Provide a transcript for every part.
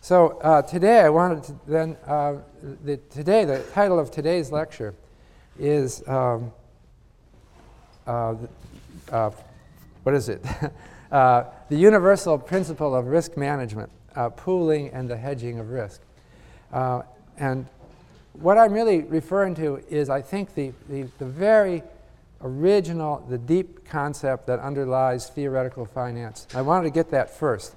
So today I wanted to then, the title of today's lecture is, what is it? The Universal Principle of Risk Management, Pooling and the Hedging of Risk. And what I'm really referring to is, I think, the very original, the deep concept that underlies theoretical finance. I wanted to get that first.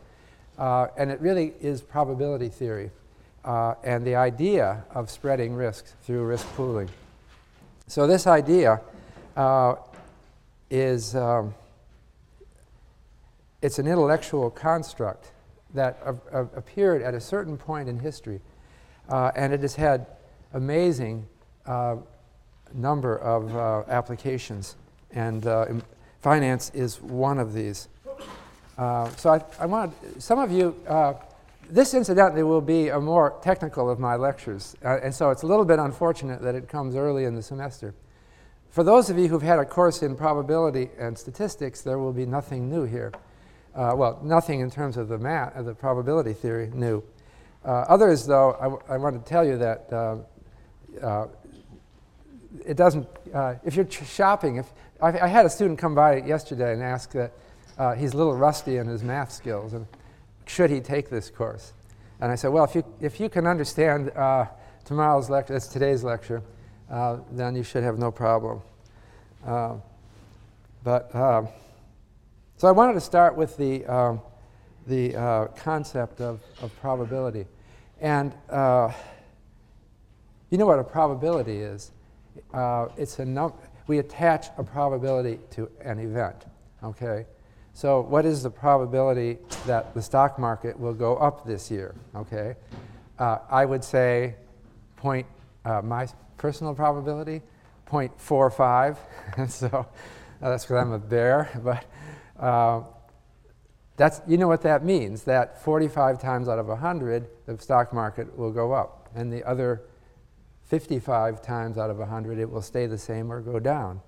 And it really is probability theory and the idea of spreading risks through risk pooling. So this idea is, it's an intellectual construct that appeared at a certain point in history. And it has had amazing number of applications. And finance is one of these. So I want some of you, this incidentally will be a more technical of my lectures. And so it's a little bit unfortunate that it comes early in the semester. For those of you who've had a course in probability and statistics, there will be nothing new here. Well, nothing in terms of the math, of the probability theory, new. Others, though, I want to tell you that it doesn't, if you're shopping, I had a student come by yesterday and ask that he's a little rusty in his math skills, and should he take this course? And I said, well, if you can understand tomorrow's lecture, that's today's lecture, then you should have no problem. So I wanted to start with the concept of probability. And you know what a probability is. It's a we attach a probability to an event, okay? So what is the probability that the stock market will go up this year, okay? I would say my personal probability, 0.45. So that's because I'm a bear, but you know what that means, that 45 times out of 100, the stock market will go up. And the other 55 times out of 100, it will stay the same or go down.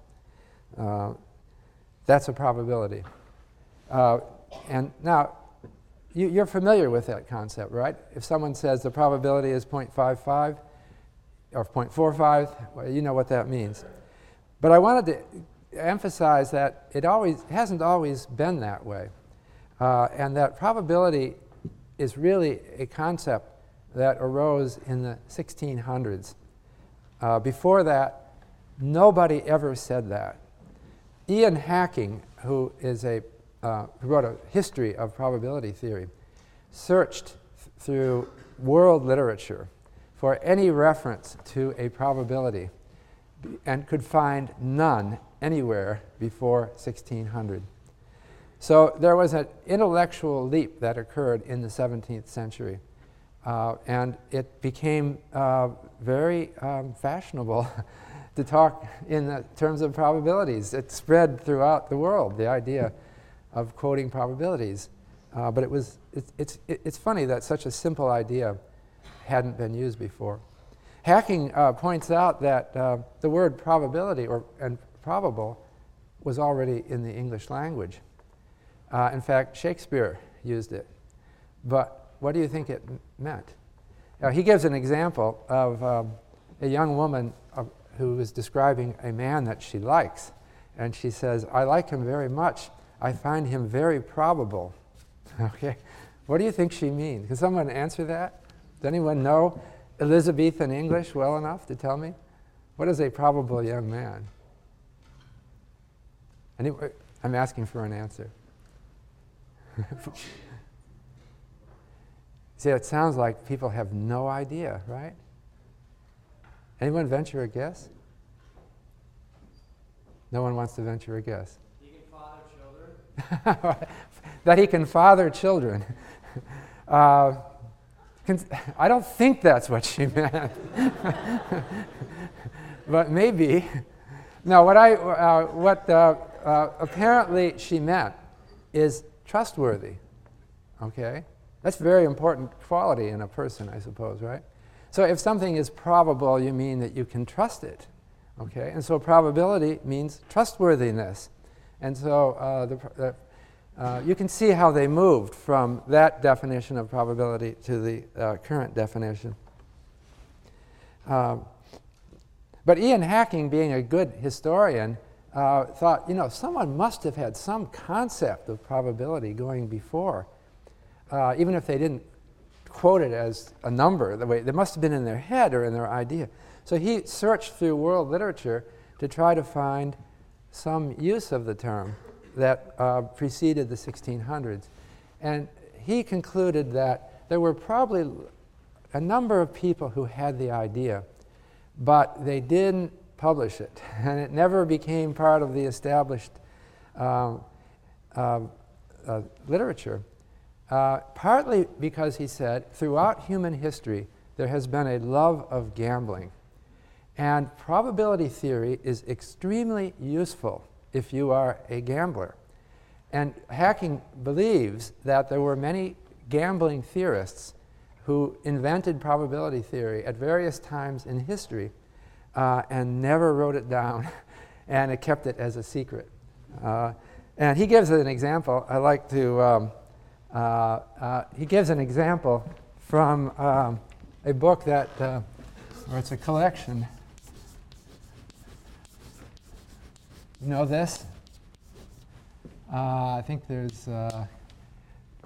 That's a probability. And now, you're familiar with that concept, right? If someone says the probability is 0.55 or 0.45, well, you know what that means. But I wanted to emphasize that it hasn't always been that way. And that probability is really a concept that arose in the 1600s. Before that, nobody ever said that. Ian Hacking, who is who wrote a history of probability theory, searched through world literature for any reference to a probability and could find none anywhere before 1600. So there was an intellectual leap that occurred in the 17th century. And it became very fashionable to talk in terms of probabilities. It spread throughout the world, the idea of quoting probabilities. But it's funny that such a simple idea hadn't been used before. Hacking points out that the word probability and probable was already in the English language. In fact, Shakespeare used it. But what do you think it meant? He gives an example of a young woman who is describing a man that she likes. And she says, I like him very much. I find him very probable. Okay, what do you think she means? Can someone answer that? Does anyone know Elizabethan English well enough to tell me? What is a probable young man? Anyway, I'm asking for an answer. See, it sounds like people have no idea, right? Anyone venture a guess? No one wants to venture a guess. He can father children. That he can father children. I don't think that's what she meant. But maybe. No, what apparently she meant is trustworthy, okay? That's a very important quality in a person, I suppose, right? So if something is probable, you mean that you can trust it, okay? And so probability means trustworthiness. And so You can see how they moved from that definition of probability to the current definition. But Ian Hacking, being a good historian, thought, you know, someone must have had some concept of probability going before, even if they didn't quote it as a number. The way they must have been in their head or in their idea. So he searched through world literature to try to find some use of the term that preceded the 1600s. And he concluded that there were probably a number of people who had the idea, but they didn't publish it, and it never became part of the established literature, partly because, he said, throughout human history there has been a love of gambling, and probability theory is extremely useful if you are a gambler. And Hacking believes that there were many gambling theorists who invented probability theory at various times in history and never wrote it down, and it kept it as a secret. And he gives an example. I like to, he gives an example from a book that, or it's a collection. You know this? I think there's,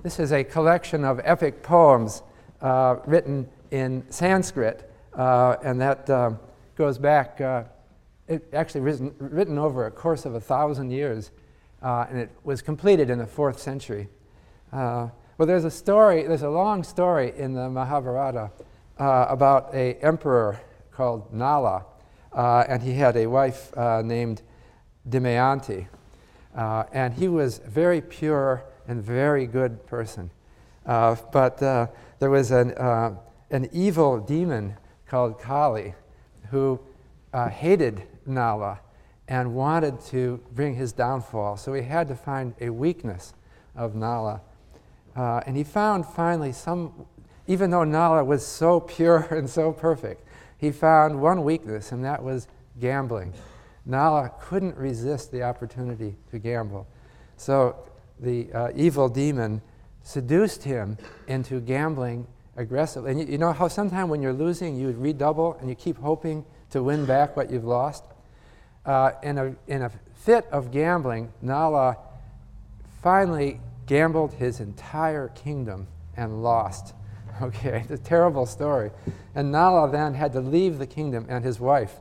this is a collection of epic poems written in Sanskrit, and that goes back, it actually written over a course of 1,000 years, and it was completed in the 4th century. Well, there's a story, there's a long story in the Mahabharata about an emperor called Nala, and he had a wife named Damayanti, and he was a very pure and very good person. But there was an evil demon called Kali who hated Nala and wanted to bring his downfall. So he had to find a weakness of Nala. And he found finally even though Nala was so pure and so perfect, he found one weakness, and that was gambling. Nala couldn't resist the opportunity to gamble. So the evil demon seduced him into gambling aggressively. And you know how sometimes when you're losing, you redouble and you keep hoping to win back what you've lost? In a fit of gambling, Nala finally gambled his entire kingdom and lost. Okay, it's a terrible story. And Nala then had to leave the kingdom and his wife.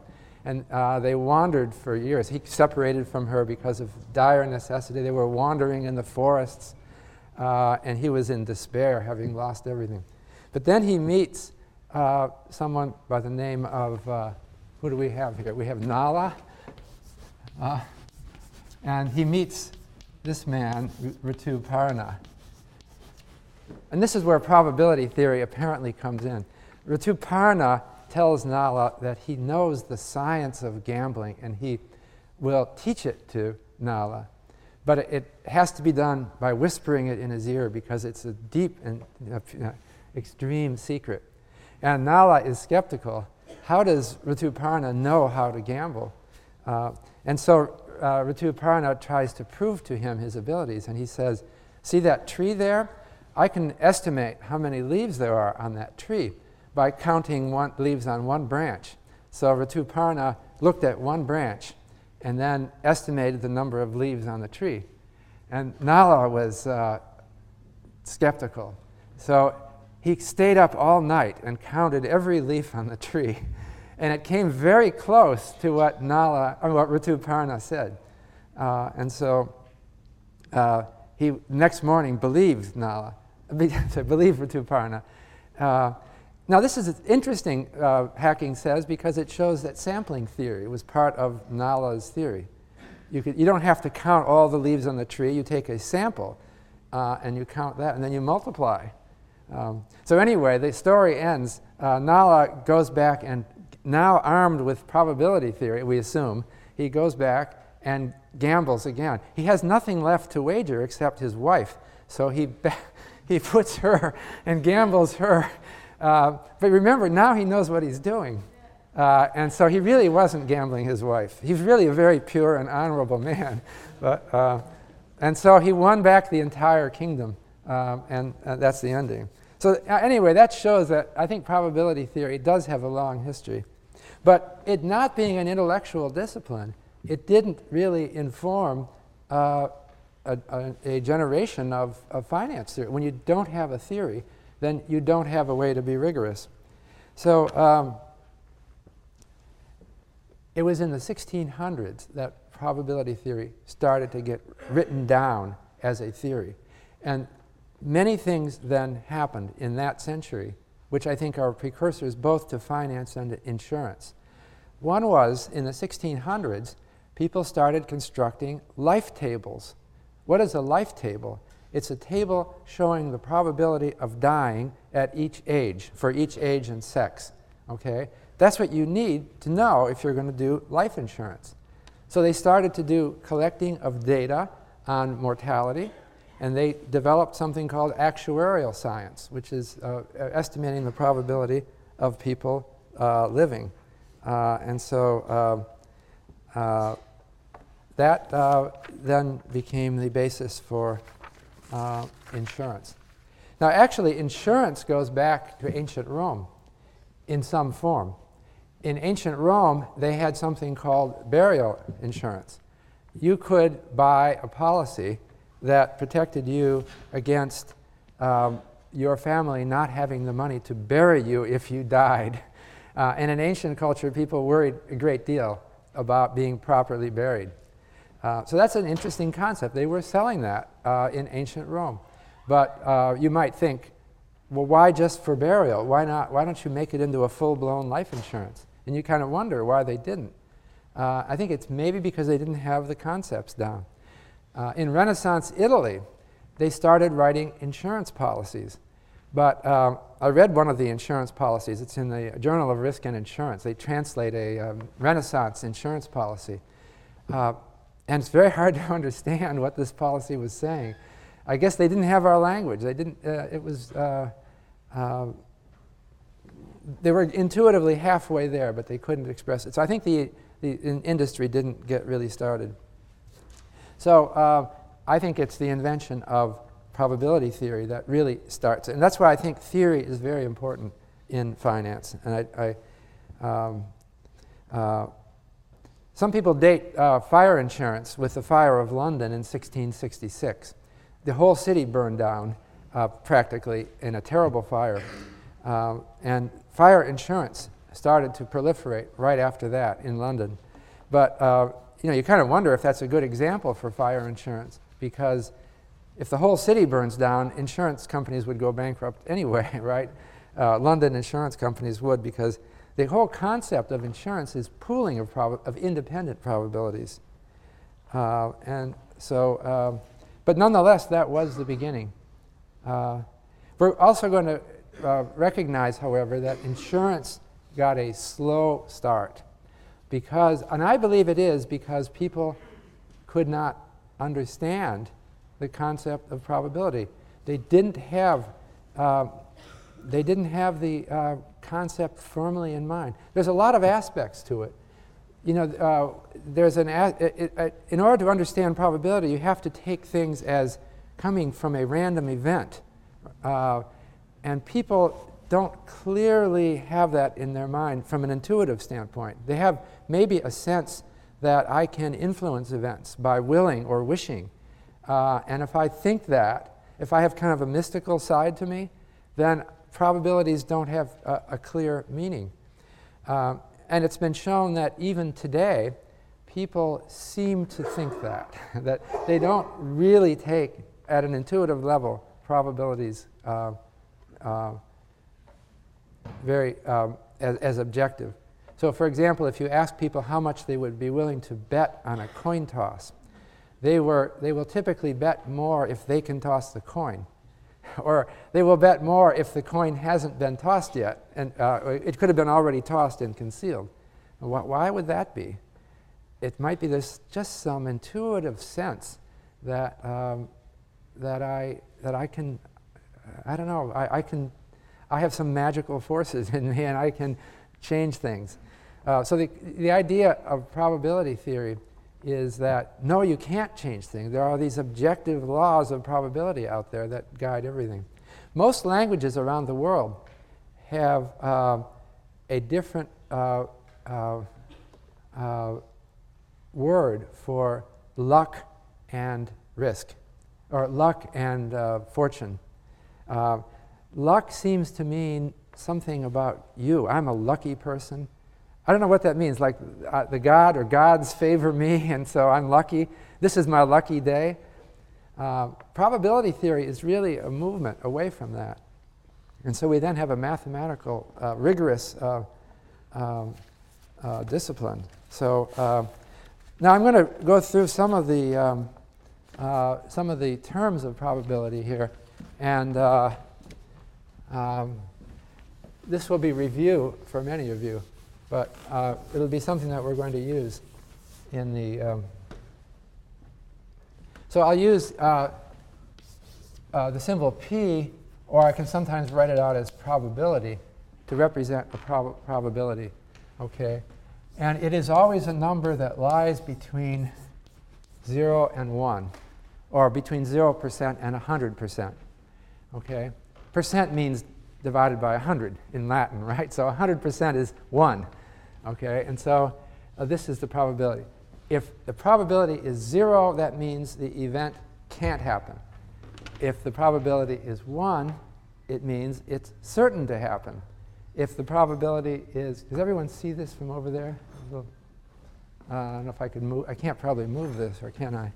And they wandered for years. He separated from her because of dire necessity. They were wandering in the forests, and he was in despair, having lost everything. But then he meets someone by the name of, who do we have here? We have Nala. And he meets this man, Rituparna. And this is where probability theory apparently comes in. Rituparna tells Nala that he knows the science of gambling and he will teach it to Nala. But it has to be done by whispering it in his ear because it's a deep and extreme secret. And Nala is skeptical. How does Rituparna know how to gamble? And so Rituparna tries to prove to him his abilities, and he says, see that tree there? I can estimate how many leaves there are on that tree by counting leaves on one branch. So Rituparna looked at one branch and then estimated the number of leaves on the tree. And Nala was skeptical. So he stayed up all night and counted every leaf on the tree. And it came very close to what what Rituparna said. And so he, next morning, believed Nala, believed Rituparna. Now, this is interesting, Hacking says, because it shows that sampling theory was part of Nala's theory. You don't have to count all the leaves on the tree. You take a sample, and you count that, and then you multiply. So anyway, the story ends. Nala goes back, and now armed with probability theory, we assume, he goes back and gambles again. He has nothing left to wager except his wife. So he puts her and gambles her. But remember, now he knows what he's doing. And so he really wasn't gambling his wife. He's really a very pure and honorable man. But And so he won back the entire kingdom, and that's the ending. So anyway, that shows that I think probability theory does have a long history. But it not being an intellectual discipline, it didn't really inform a generation of finance theory. When you don't have a theory, then you don't have a way to be rigorous. So it was in the 1600s that probability theory started to get written down as a theory. And many things then happened in that century, which I think are precursors both to finance and to insurance. One was, in the 1600s, people started constructing life tables. What is a life table? It's a table showing the probability of dying at each age, for each age and sex. Okay? That's what you need to know if you're going to do life insurance. So they started to do collecting of data on mortality, and they developed something called actuarial science, which is estimating the probability of people living. And so that then became the basis for insurance. Now, actually, insurance goes back to ancient Rome in some form. In ancient Rome, they had something called burial insurance. You could buy a policy that protected you against your family not having the money to bury you if you died. And in ancient culture, people worried a great deal about being properly buried. So that's an interesting concept. They were selling that in ancient Rome. But you might think, well, why just for burial? Why don't you make it into a full-blown life insurance? And you kind of wonder why they didn't. I think it's maybe because they didn't have the concepts down. In Renaissance Italy, they started writing insurance policies. But I read one of the insurance policies. It's in the Journal of Risk and Insurance. They translate a Renaissance insurance policy. And it's very hard to understand what this policy was saying. I guess they didn't have our language. They didn't, they were intuitively halfway there, but they couldn't express it. So I think the industry didn't get really started. So I think it's the invention of probability theory that really starts. And that's why I think theory is very important in finance. And some people date fire insurance with the fire of London in 1666. The whole city burned down practically in a terrible fire. And fire insurance started to proliferate right after that in London. But you kind of wonder if that's a good example for fire insurance, because if the whole city burns down, insurance companies would go bankrupt anyway, right? London insurance companies would, because the whole concept of insurance is pooling of independent probabilities. But nonetheless, that was the beginning. We're also going to recognize, however, that insurance got a slow start. And I believe it is because people could not understand the concept of probability. They didn't have the concept firmly in mind. There's a lot of aspects to it. There's in order to understand probability, you have to take things as coming from a random event, and people don't clearly have that in their mind from an intuitive standpoint. They have maybe a sense that I can influence events by willing or wishing. And if I think that, if I have kind of a mystical side to me, then probabilities don't have a clear meaning. And it's been shown that even today, people seem to think that, that they don't really take, at an intuitive level, probabilities very as objective. So for example, if you ask people how much they would be willing to bet on a coin toss, they will typically bet more if they can toss the coin. Or they will bet more if the coin hasn't been tossed yet. And it could have been already tossed and concealed. Why would that be? It might be there's just some intuitive sense that I have some magical forces in me and I can change things. So the idea of probability theory is that, no, you can't change things. There are these objective laws of probability out there that guide everything. Most languages around the world have a different word for luck and risk, or luck and fortune. Luck seems to mean something about you. I'm a lucky person. I don't know what that means, like the god or gods favor me, and so I'm lucky. This is my lucky day. Probability theory is really a movement away from that. And so we then have a mathematical, rigorous discipline. So now I'm going to go through some of the terms of probability here, and this will be review for many of you, but it'll be something that we're going to use in the. So I'll use the symbol P, or I can sometimes write it out as probability to represent a probability. Okay, and it is always a number that lies between 0 and 1, or between 0% and 100%. Okay, percent means divided by 100 in Latin, right? So 100% is 1. Okay, and so this is the probability. If the probability is 0, that means the event can't happen. If the probability is 1, it means it's certain to happen. If the probability is, does everyone see this from over there? I don't know if I could move. I can't probably move this, or can I?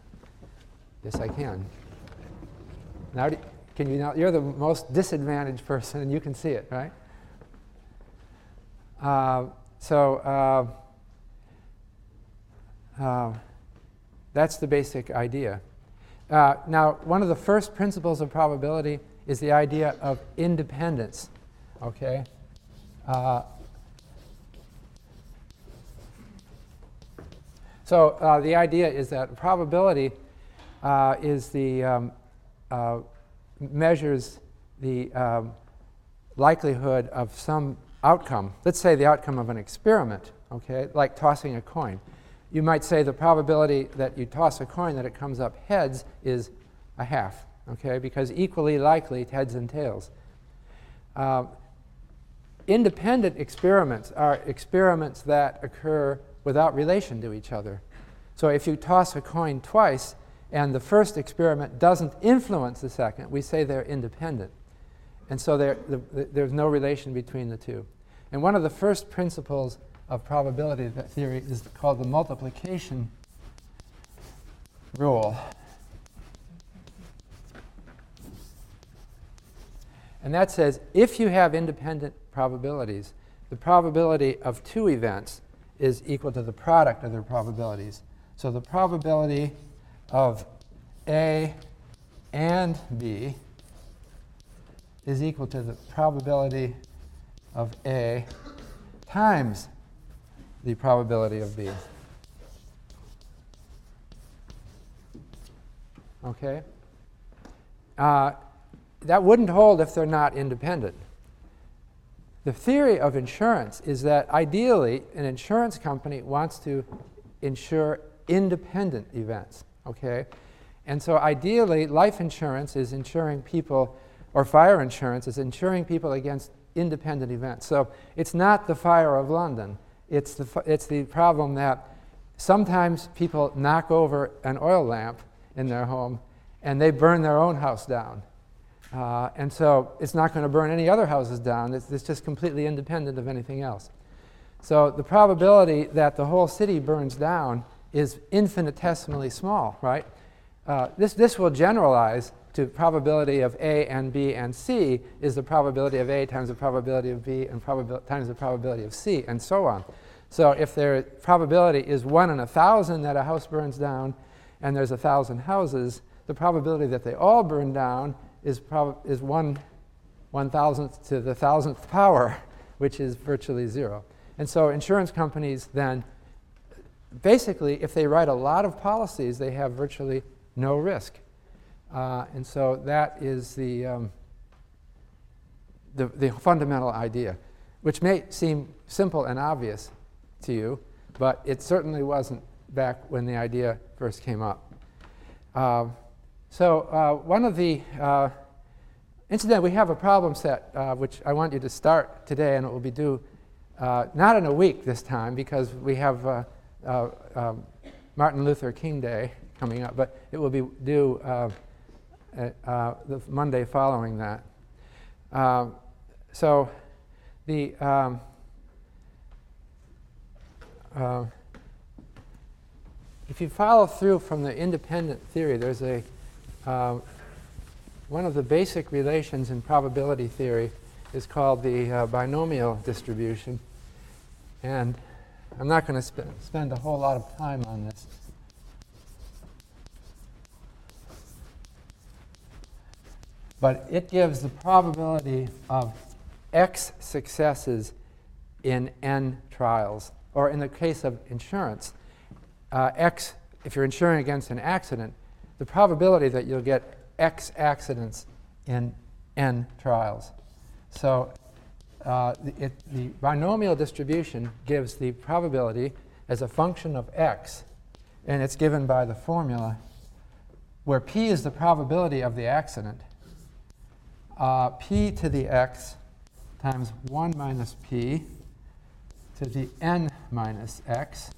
Yes, I can. Now, can you now? You're the most disadvantaged person, and you can see it, right? So that's the basic idea. Now, one of the first principles of probability is the idea of independence. Okay. So the idea is that probability is the measures the likelihood of some outcome. Let's say the outcome of an experiment, okay, like tossing a coin. You might say the probability that you toss a coin that it comes up heads is 50%, okay, because equally likely heads and tails. Independent experiments are experiments that occur without relation to each other. So if you toss a coin twice and the first experiment doesn't influence the second, we say they're independent. And so there's no relation between the two. And one of the first principles of probability theory is called the multiplication rule. And that says if you have independent probabilities, the probability of two events is equal to the product of their probabilities. So the probability of A and B is equal to the probability of A times the probability of B. Okay? That wouldn't hold if they're not independent. The theory of insurance is that ideally an insurance company wants to insure independent events, okay? And so ideally life insurance is insuring people, or fire insurance is insuring people against independent events. So it's not the fire of London. It's the problem that sometimes people knock over an oil lamp in their home and they burn their own house down. And so it's not going to burn any other houses down. It's just completely independent of anything else. So the probability that the whole city burns down is infinitesimally small, right? This will generalize to probability of A and B and C is the probability of A times the probability of B and times the probability of C, and so on. So if their probability is 1 in 1,000 that a house burns down, and there's 1,000 houses, the probability that they all burn down is 1/1,000th to the 1,000th power, which is virtually 0. And so insurance companies then, basically, if they write a lot of policies, they have virtually no risk. And so that is the fundamental idea, which may seem simple and obvious to you, but it certainly wasn't back when the idea first came up. One of the incidentally, we have a problem set which I want you to start today, and it will be due not in a week this time, because we have Martin Luther King Day coming up, but it will be due the Monday following that. If you follow through from the independent theory, there's a one of the basic relations in probability theory is called the binomial distribution, and I'm not going to spend a whole lot of time on this. But it gives the probability of X successes in N trials, or in the case of insurance, X, if you're insuring against an accident, the probability that you'll get X accidents in N trials. So the binomial distribution gives the probability as a function of X, and it's given by the formula where P is the probability of the accident. P to the X times 1 minus P to the N minus X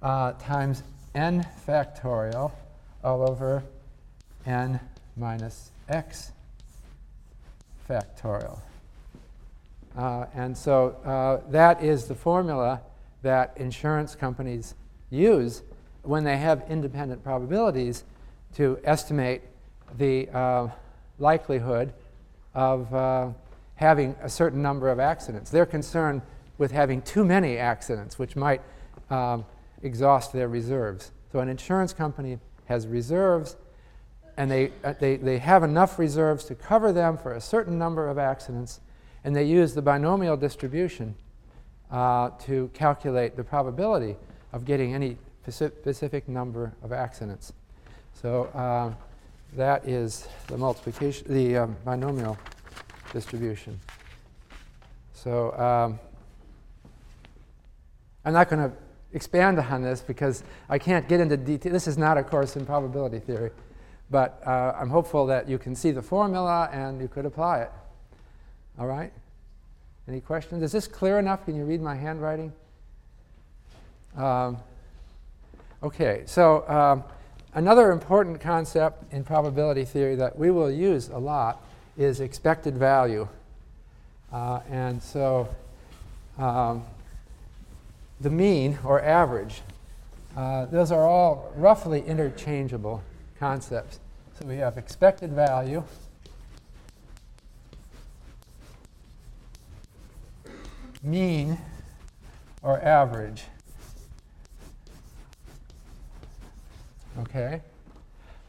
times N factorial all over N minus X factorial. That is the formula that insurance companies use when they have independent probabilities to estimate the likelihood of having a certain number of accidents. They're concerned with having too many accidents, which might exhaust their reserves. So an insurance company has reserves, and they have enough reserves to cover them for a certain number of accidents, and they use the binomial distribution to calculate the probability of getting any specific number of accidents. So that is the binomial distribution. So I'm not going to expand on this because I can't get into detail. This is not a course in probability theory, but I'm hopeful that you can see the formula and you could apply it. All right? Any questions? Is this clear enough? Can you read my handwriting? Okay. So another important concept in probability theory that we will use a lot is expected value. The mean or average, those are all roughly interchangeable concepts. So we have expected value, mean or average. Okay.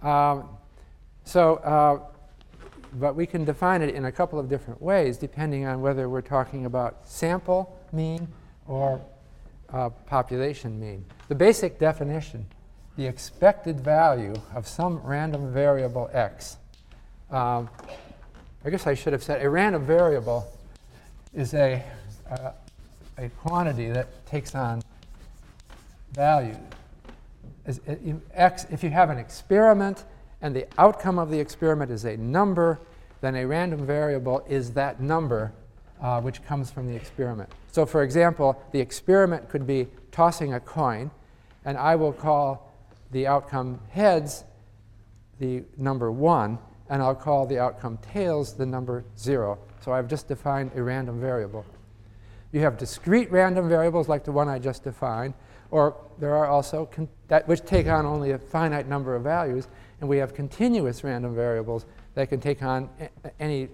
But we can define it in a couple of different ways depending on whether we're talking about sample mean or population mean. The basic definition, the expected value of some random variable X. I guess I should have said a random variable is a quantity that takes on value. If you have an experiment and the outcome of the experiment is a number, then a random variable is that number which comes from the experiment. So for example, the experiment could be tossing a coin, and I will call the outcome heads the number 1, and I'll call the outcome tails the number 0. So I've just defined a random variable. You have discrete random variables like the one I just defined, or there are also which take on only a finite number of values, and we have continuous random variables that can take on any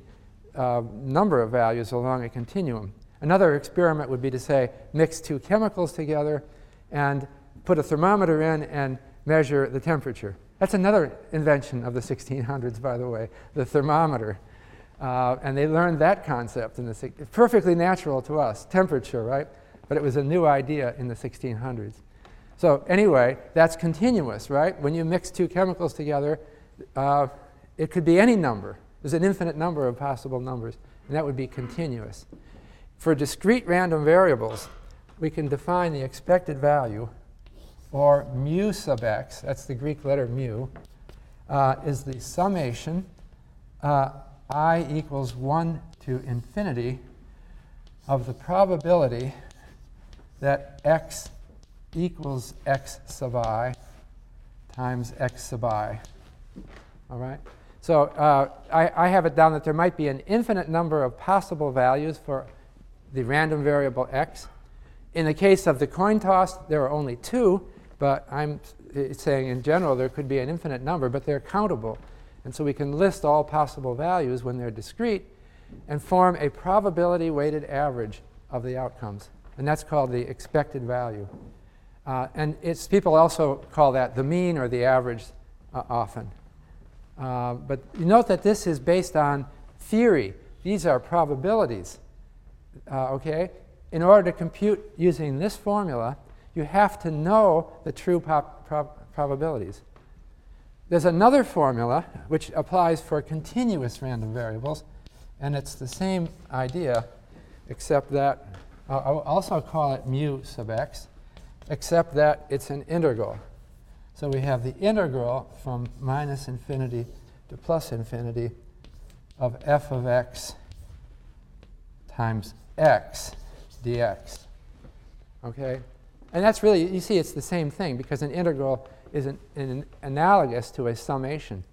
number of values along a continuum. Another experiment would be to say mix two chemicals together and put a thermometer in and measure the temperature. That's another invention of the 1600s, by the way, the thermometer. And they learned that concept in the perfectly natural to us, temperature, right? But it was a new idea in the 1600s. So anyway, that's continuous, right? When you mix two chemicals together, it could be any number. There's an infinite number of possible numbers, and that would be continuous. For discrete random variables, we can define the expected value or mu sub x, that's the Greek letter mu, is the summation I equals 1 to infinity of the probability that x equals x sub I times x sub I. All right? So I have it down that there might be an infinite number of possible values for the random variable x. In the case of the coin toss, there are only 2. But I'm saying in general there could be an infinite number, but they're countable. And so we can list all possible values when they're discrete and form a probability-weighted average of the outcomes. And that's called the expected value. And it's people also call that the mean or the average often. But you note that this is based on theory. These are probabilities. Okay? In order to compute using this formula, you have to know the true probabilities. There's another formula which applies for continuous random variables, and it's the same idea, except that I'll also call it mu sub x, except that it's an integral. So we have the integral from minus infinity to plus infinity of f of x times x dx. Okay? And that's really, you see, it's the same thing, because an integral is an analogous to a summation.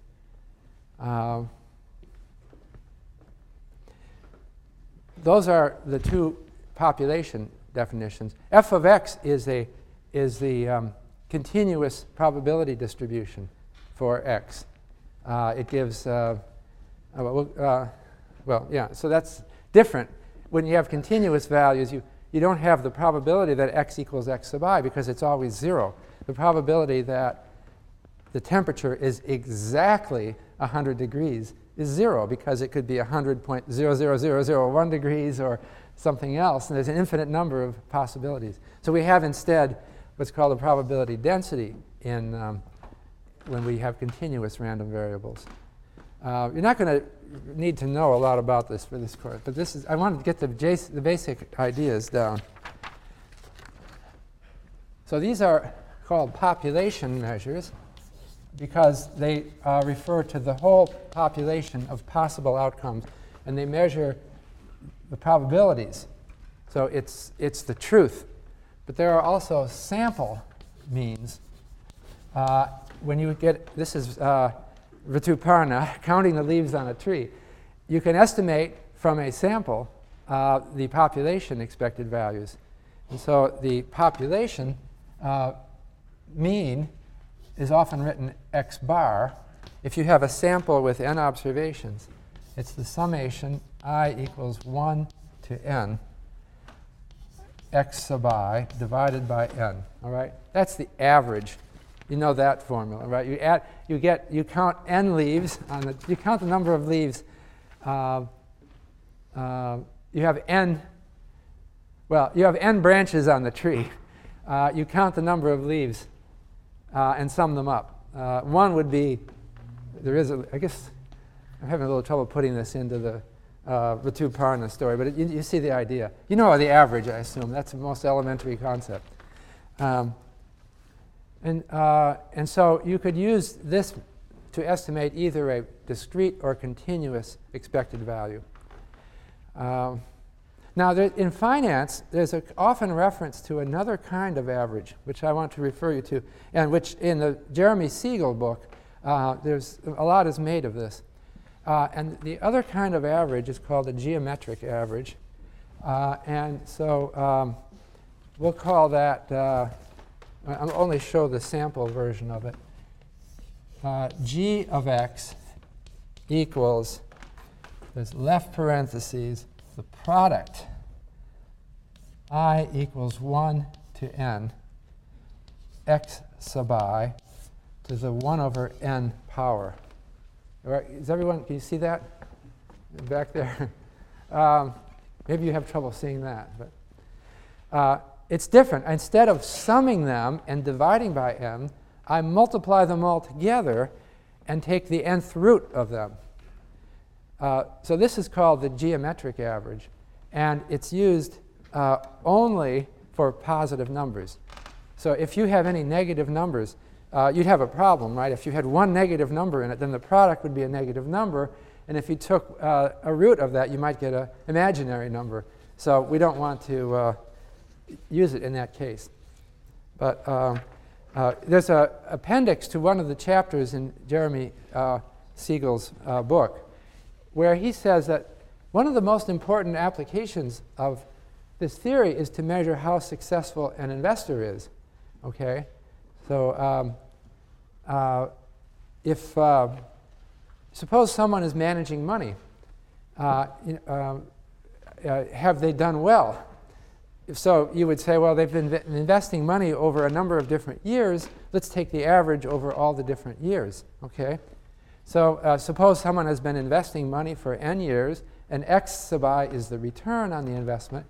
Those are the two population definitions. F of x is the continuous probability distribution for x. It gives, so that's different. When you have continuous values, you don't have the probability that x equals x sub I, because it's always 0. The probability that the temperature is exactly 100 degrees is 0, because it could be 100.00001 degrees or something else, and there's an infinite number of possibilities. So we have instead what's called a probability density in when we have continuous random variables. You're not going to need to know a lot about this for this course, but this is, I wanted to get the basic ideas down. So these are called population measures because they refer to the whole population of possible outcomes, and they measure the probabilities. So it's the truth. But there are also sample means. When you get, this is Rituparna, counting the leaves on a tree, you can estimate from a sample the population expected values. And so the population mean is often written x bar if you have a sample with n observations. It's the summation I equals 1 to n x sub I divided by n. All right? That's the average. You know that formula, right? You count n leaves on the, you count the number of leaves. You have n. Well, you have n branches on the tree. You count the number of leaves and sum them up. One would be, there is a, I guess, I'm having a little trouble putting this into the Rituparna story, but you see the idea. You know the average, I assume. That's the most elementary concept. And so you could use this to estimate either a discrete or continuous expected value. Now, in finance, there's often reference to another kind of average, which I want to refer you to, and which in the Jeremy Siegel book, there's a lot is made of this. And the other kind of average is called a geometric average. And so we'll call that, I'll only show the sample version of it. G of x equals, there's left parentheses, the product I equals 1 to n x sub I to the 1 over n power. All right, is everyone, can you see that back there? Maybe you have trouble seeing that, but it's different. Instead of summing them and dividing by n, I multiply them all together and take the nth root of them. So this is called the geometric average, and it's used only for positive numbers. So if you have any negative numbers, you'd have a problem, right? If you had one negative number in it, then the product would be a negative number. And if you took a root of that, you might get an imaginary number. So we don't want to use it in that case. But there's an appendix to one of the chapters in Jeremy Siegel's book, where he says that one of the most important applications of this theory is to measure how successful an investor is. Okay, so if suppose someone is managing money, have they done well? If so, you would say, well, they've been investing money over a number of different years. Let's take the average over all the different years. Okay, so suppose someone has been investing money for n years, and x sub I is the return on the investment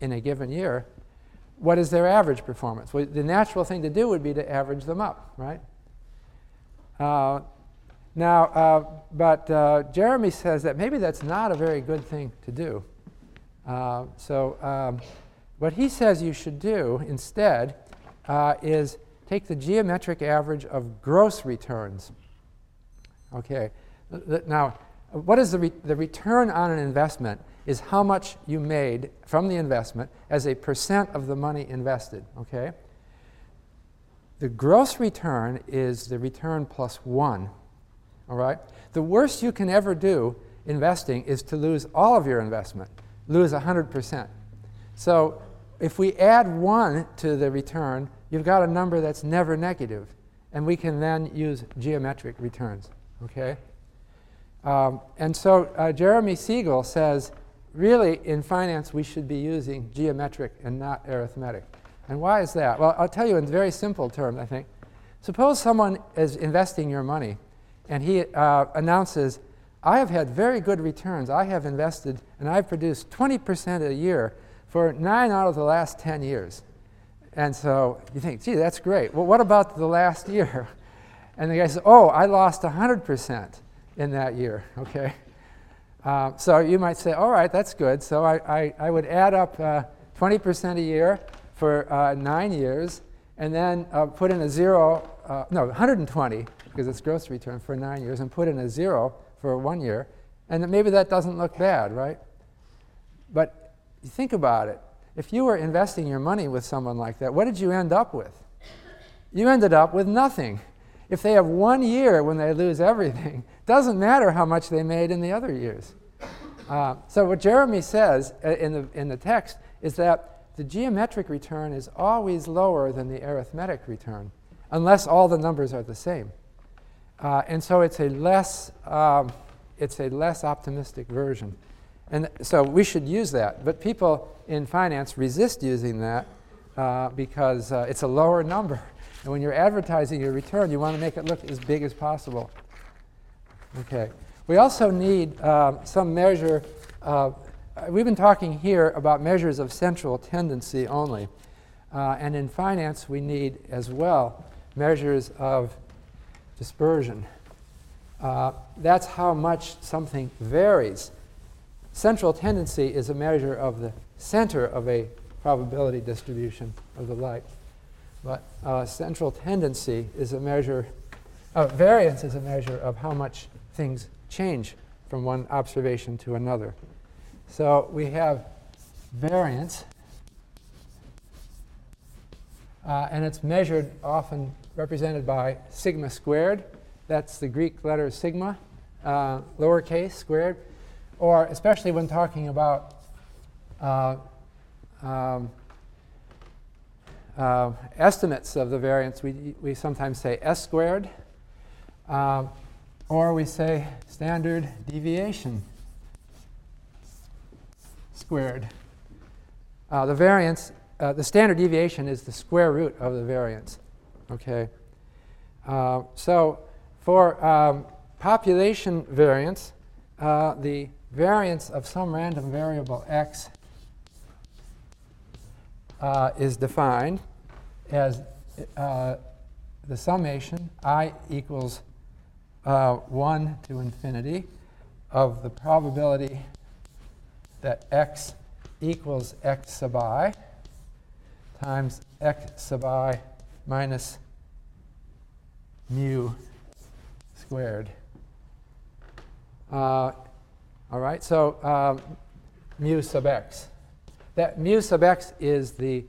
in a given year. What is their average performance? Well, the natural thing to do would be to average them up, right? Now, Jeremy says that maybe that's not a very good thing to do. So what he says you should do instead is take the geometric average of gross returns. Okay. Now, what is the return on an investment? Is how much you made from the investment as a percent of the money invested, okay? The gross return is the return plus 1, all right? The worst you can ever do investing is to lose all of your investment, lose 100%. So if we add 1 to the return, you've got a number that's never negative, and we can then use geometric returns, okay? And so Jeremy Siegel says, really, in finance, we should be using geometric and not arithmetic. And why is that? Well, I'll tell you in very simple terms, I think. Suppose someone is investing your money, and he announces, I have had very good returns. I have invested, and I've produced 20% a year for 9 out of the last 10 years. And so you think, gee, that's great. Well, what about the last year? And the guy says, oh, I lost 100% in that year, okay? So you might say, all right, that's good. So I would add up 20% a year for 9 years, and then put in a 0, 120, because it's gross return for 9 years, and put in a 0 for 1 year. And maybe that doesn't look bad, right? But think about it. If you were investing your money with someone like that, what did you end up with? You ended up with nothing. If they have 1 year when they lose everything, doesn't matter how much they made in the other years. So what Jeremy says in the text is that the geometric return is always lower than the arithmetic return, unless all the numbers are the same. And so it's a less optimistic version. And so we should use that. But people in finance resist using that because it's a lower number. And when you're advertising your return, you want to make it look as big as possible. Okay. We also need some measure. We've been talking here about measures of central tendency only. And in finance, we need, as well, measures of dispersion. That's how much something varies. Central tendency is a measure of the center of a probability distribution of the like. But central tendency is a measure, variance is a measure of how much things change from one observation to another. So we have variance, and it's measured, often represented by sigma squared. That's the Greek letter sigma, lowercase squared. Or especially when talking about estimates of the variance, we sometimes say S squared, or we say standard deviation squared. The variance, the standard deviation is the square root of the variance. Okay. So for population variance, the variance of some random variable x is defined as the summation I equals 1 to infinity of the probability that x equals x sub I times x sub I minus mu squared. All right, so mu sub x. That mu sub x is the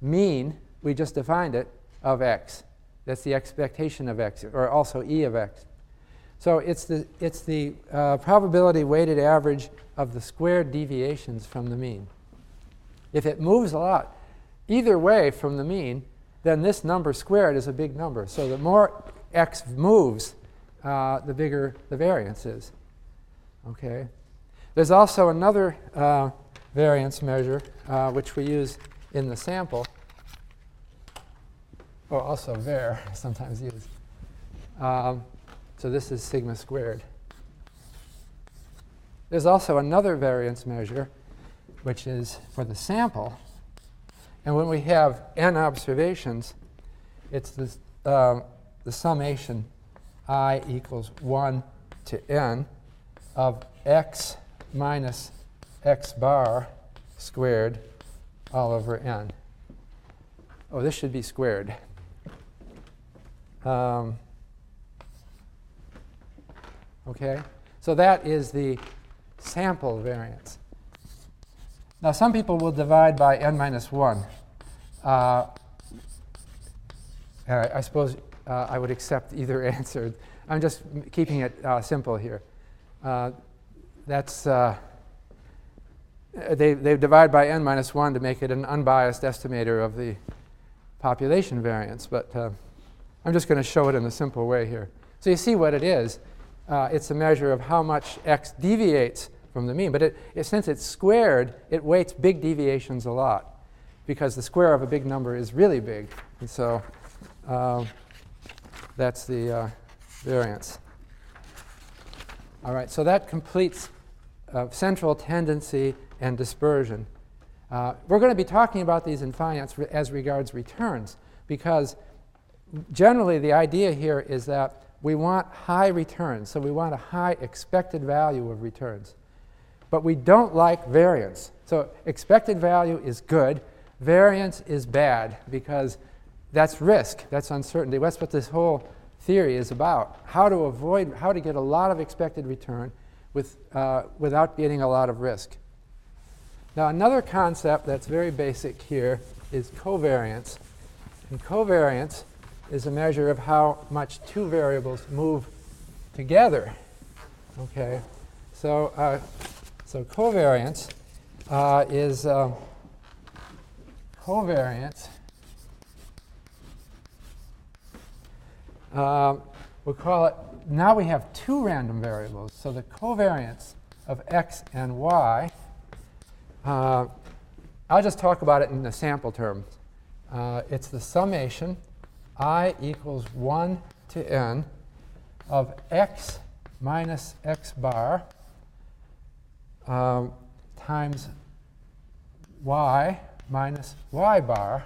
mean, we just defined it, of x. That's the expectation of x, or also e of x. So it's the probability weighted average of the squared deviations from the mean. If it moves a lot either way from the mean, then this number squared is a big number. So the more x moves, the bigger the variance is. Okay. There's also another variance measure which we use in the sample, or also var, sometimes used. So this is sigma squared. There's also another variance measure, which is for the sample. And when we have n observations, it's this, the summation I equals 1 to n of x minus x bar squared all over n. Oh, this should be squared. Okay, so that is the sample variance. Now, some people will divide by n minus 1. I suppose I would accept either answer. I'm just keeping it simple here. They divide by n minus 1 to make it an unbiased estimator of the population variance, but I'm just going to show it in a simple way here. So you see what it is. It's a measure of how much x deviates from the mean. But since it's squared, it weights big deviations a lot, because the square of a big number is really big. And so that's the variance. All right, so that completes central tendency and dispersion. We're going to be talking about these in finance as regards returns, because generally the idea here is that we want high returns, so we want a high expected value of returns. But we don't like variance. So expected value is good. Variance is bad, because that's risk, that's uncertainty. That's what this whole theory is about, how to get a lot of expected return without getting a lot of risk. Now, another concept that's very basic here is covariance. And covariance is a measure of how much two variables move together. Okay, so covariance is covariance. We'll call it. Now we have two random variables. So the covariance of x and y. I'll just talk about it in the sample terms. It's the summation I equals 1 to n of x minus x bar times y minus y bar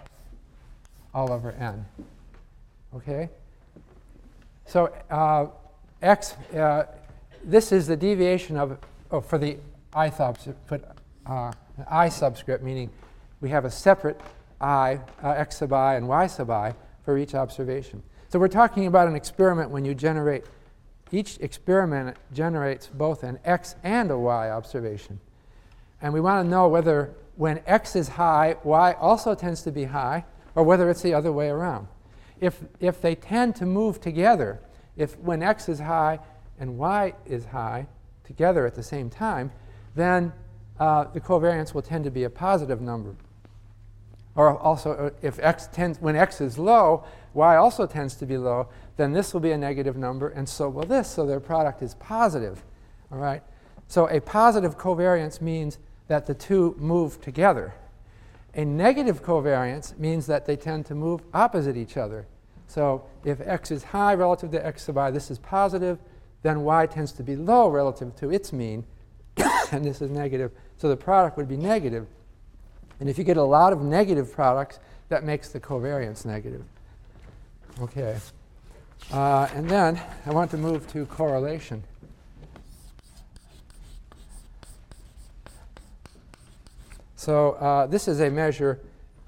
all over n. Okay? So this is the deviation of, for the ith subscript, but I subscript, meaning we have a separate I, x sub I and y sub I, for each observation. So we're talking about an experiment when you generate, each experiment generates both an x and a y observation. And we want to know whether when x is high, y also tends to be high, or whether it's the other way around. If they tend to move together, if when x is high and y is high together at the same time, then the covariance will tend to be a positive number. Or also, if x tends, when x is low, y also tends to be low, then this will be a negative number, and so will this. So their product is positive. All right. So a positive covariance means that the two move together. A negative covariance means that they tend to move opposite each other. So if x is high relative to x sub I, this is positive. Then y tends to be low relative to its mean, and this is negative. So the product would be negative. And if you get a lot of negative products, that makes the covariance negative. Okay. And then I want to move to correlation. So this is a measure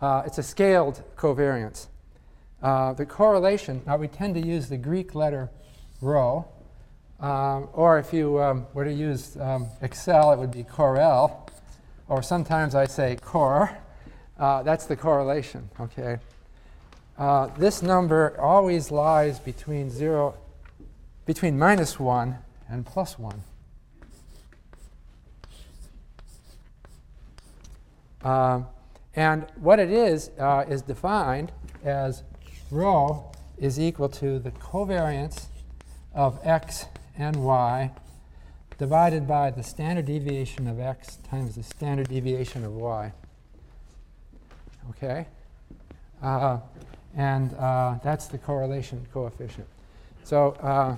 It's a scaled covariance. The correlation, now we tend to use the Greek letter rho, or if you were to use Excel, it would be correl, or sometimes I say cor. That's the correlation, okay? This number always lies between -1 and +1. And what it is defined as rho is equal to the covariance of x and y divided by the standard deviation of x times the standard deviation of y. Okay? And that's the correlation coefficient. So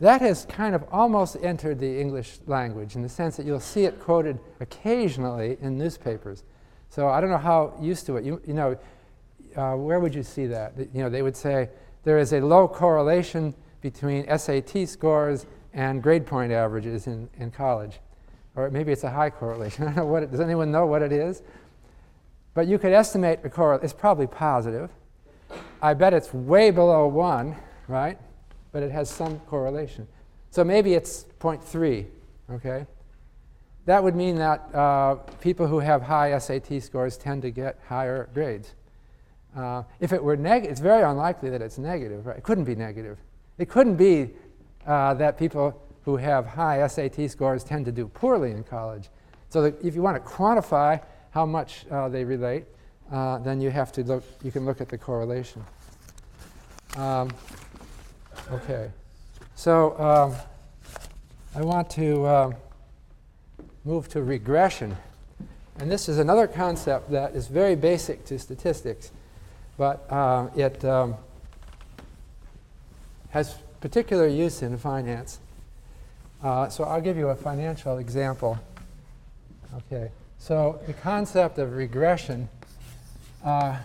that has kind of almost entered the English language in the sense that you'll see it quoted occasionally in newspapers. So I don't know how used to it. You know, where would you see that? You know, they would say there is a low correlation between SAT scores and grade point averages in college. Or maybe it's a high correlation. I don't know what it is. Does anyone know what it is? But you could estimate a correlation. It's probably positive. I bet it's way below 1, right? But it has some correlation. So maybe it's 0.3, okay? That would mean that people who have high SAT scores tend to get higher grades. If it were negative, it's very unlikely that it's negative, right? It couldn't be negative. It couldn't be that people who have high SAT scores tend to do poorly in college. So that if you want to quantify how much they relate, then you have to look. You can look at the correlation. Okay, so I want to move to regression, and this is another concept that is very basic to statistics, but it has particular use in finance. So I'll give you a financial example. Okay, so the concept of regression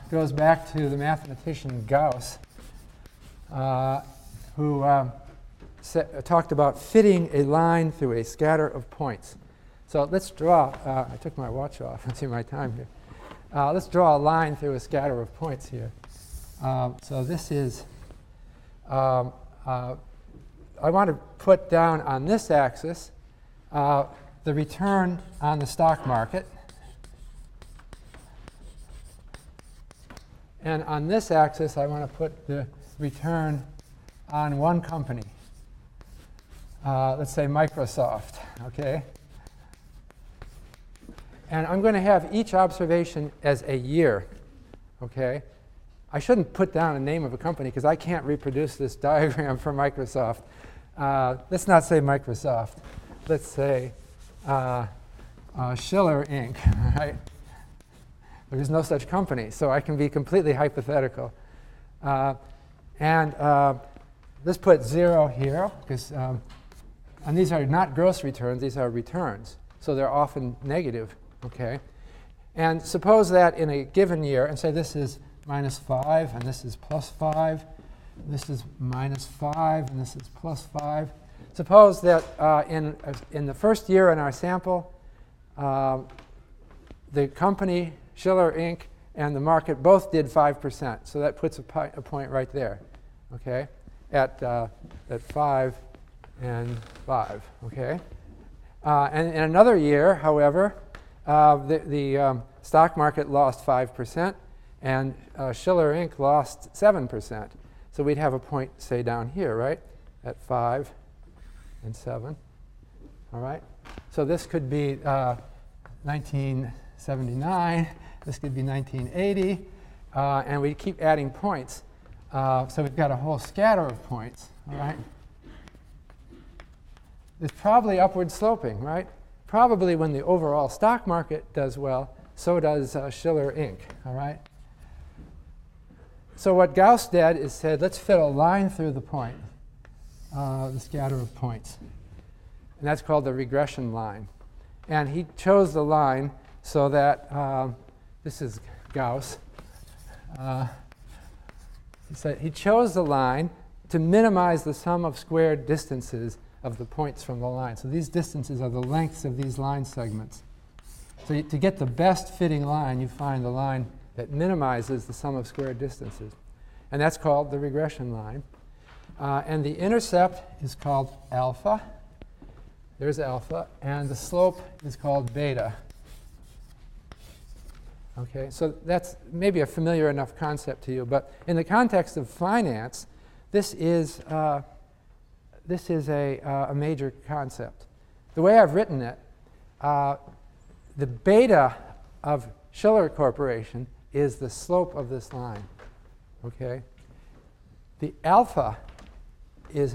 goes back to the mathematician Gauss, who talked about fitting a line through a scatter of points. So let's draw, I took my watch off, I see my time here. Let's draw a line through a scatter of points here. So this is, I want to put down on this axis the return on the stock market. And on this axis, I want to put the return on one company, let's say Microsoft, okay? And I'm going to have each observation as a year, okay? I shouldn't put down a name of a company because I can't reproduce this diagram for Microsoft. Let's not say Microsoft. Let's say Schiller Inc., right? There is no such company, so I can be completely hypothetical. And let's put 0 here, because and these are not gross returns, these are returns. So they're often negative, okay? And suppose that in a given year, and say this is -5, and this is +5, this is -5, and this is +5. Suppose that in the first year in our sample, the company, Schiller Inc., and the market both did 5%. So that puts a point right there, okay, at 5 and 5, okay? And in another year, however, the stock market lost 5%, and Schiller Inc. lost 7%. So we'd have a point, say, down here, right, at 5 and 7, all right? So this could be 1979. This could be 1980, and we keep adding points. So we've got a whole scatter of points, all right? It's probably upward sloping, right? Probably when the overall stock market does well, so does Schiller Inc., all right? So what Gauss did is said, let's fit a line through the point, the scatter of points. And that's called the regression line. And he chose the line so that this is Gauss. He said he chose the line to minimize the sum of squared distances of the points from the line. So these distances are the lengths of these line segments. So to get the best fitting line, you find the line that minimizes the sum of squared distances. And that's called the regression line. And the intercept is called alpha. There's alpha. And the slope is called beta. Okay, so that's maybe a familiar enough concept to you. But in the context of finance, this is a major concept. The way I've written it, the beta of Schiller Corporation is the slope of this line. Okay, the alpha is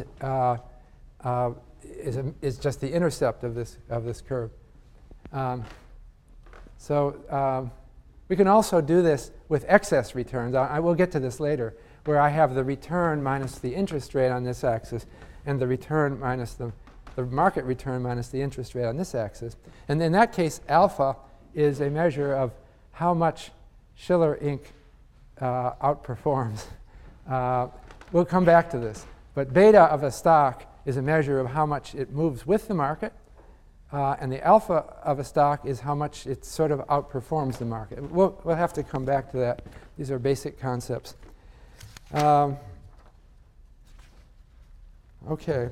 just the intercept of this curve. We can also do this with excess returns. I will get to this later, where I have the return minus the interest rate on this axis, and the return minus the market return minus the interest rate on this axis. And in that case, alpha is a measure of how much Schiller Inc. Outperforms. We'll come back to this. But beta of a stock is a measure of how much it moves with the market. And the alpha of a stock is how much it sort of outperforms the market. We'll have to come back to that. These are basic concepts. OK.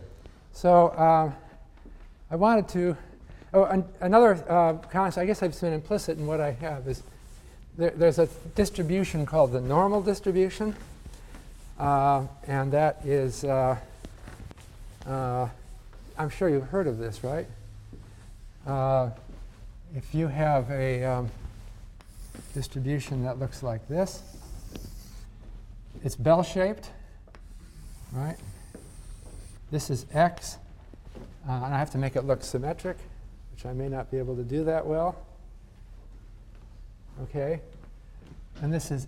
So I wanted to another concept. I guess I've been implicit in what I have is there's a distribution called the normal distribution. And that is, I'm sure you've heard of this, right? If you have a distribution that looks like this, it's bell-shaped, right? This is x, and I have to make it look symmetric, which I may not be able to do that well. Okay, and this is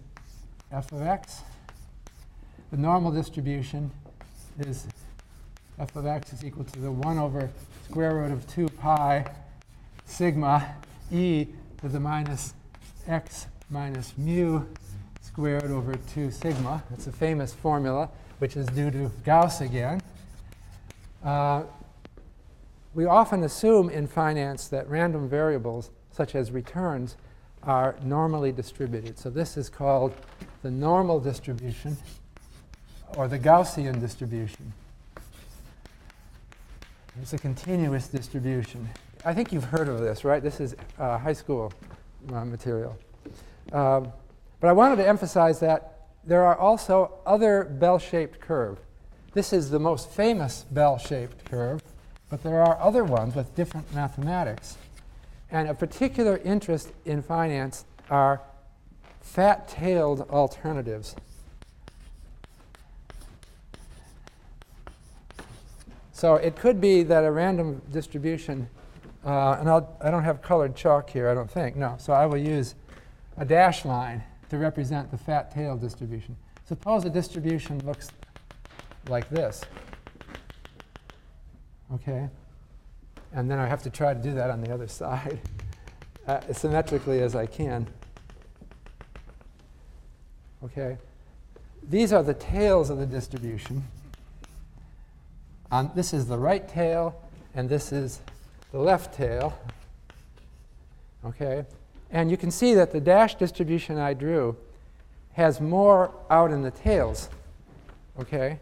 f of x. The normal distribution is f of x is equal to the 1 over square root of 2 pi sigma e to the minus x minus mu squared over 2 sigma. That's a famous formula, which is due to Gauss again. We often assume in finance that random variables, such as returns, are normally distributed. So this is called the normal distribution, or the Gaussian distribution. It's a continuous distribution. I think you've heard of this, right? This is high school material. But I wanted to emphasize that there are also other bell-shaped curves. This is the most famous bell-shaped curve, but there are other ones with different mathematics. And a particular interest in finance are fat-tailed alternatives. So it could be that a random distribution, and I don't have colored chalk here, I don't think. No. So I will use a dashed line to represent the fat-tailed distribution. Suppose a distribution looks like this. OK. And then I have to try to do that on the other side as symmetrically as I can. OK. These are the tails of the distribution. This is the right tail, and this is the left tail. Okay, and you can see that the dashed distribution I drew has more out in the tails. Okay,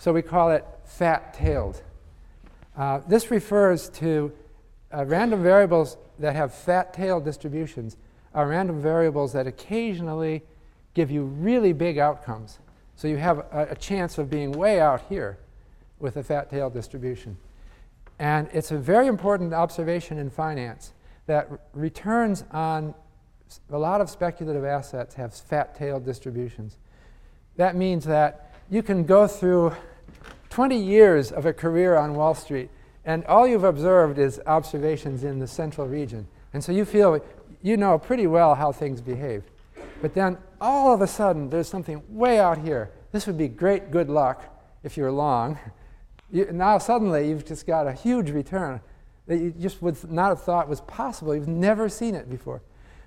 so we call it fat-tailed. This refers to random variables that have fat-tailed distributions are random variables that occasionally give you really big outcomes. So you have a chance of being way out here with a fat-tailed distribution. And it's a very important observation in finance that returns on a lot of speculative assets have fat-tailed distributions. That means that you can go through 20 years of a career on Wall Street, and all you've observed is observations in the central region. And so you feel you know pretty well how things behave. But then all of a sudden, there's something way out here. This would be great good luck if you're long. Now suddenly you've just got a huge return that you just would not have thought was possible. You've never seen it before.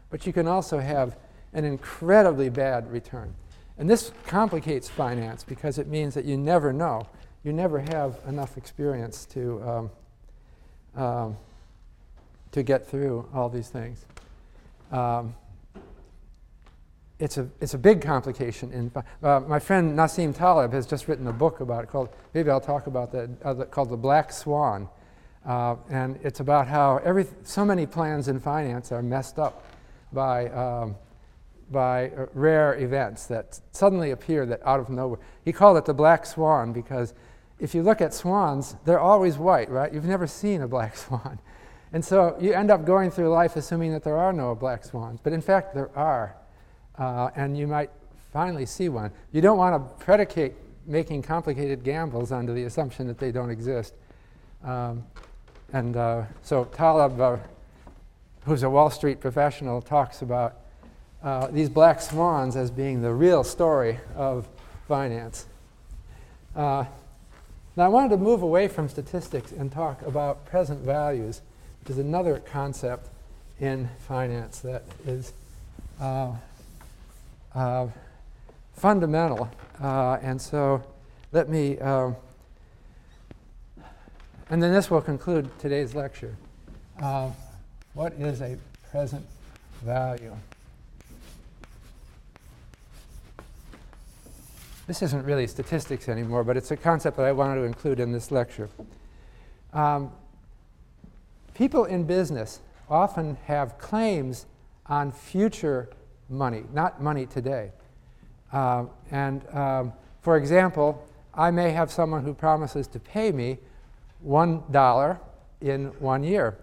But you can also have an incredibly bad return. And this complicates finance because it means that you never know. You never have enough experience to get through all these things. it's a big complication. My friend Nassim Taleb has just written a book about it called, maybe I'll talk about that, called The Black Swan. And it's about how so many plans in finance are messed up by rare events that suddenly appear that out of nowhere. He called it the black swan because if you look at swans, they're always white, right? You've never seen a black swan. And so you end up going through life assuming that there are no black swans. But in fact, there are. And you might finally see one. You don't want to predicate making complicated gambles under the assumption that they don't exist. So Taleb, who's a Wall Street professional, talks about these black swans as being the real story of finance. Now I wanted to move away from statistics and talk about present values, which is another concept in finance that is fundamental. And so let me, and then this will conclude today's lecture. What is a present value? This isn't really statistics anymore, but it's a concept that I wanted to include in this lecture. People in business often have claims on future money, not money today. For example, I may have someone who promises to pay me $1 in 1 year,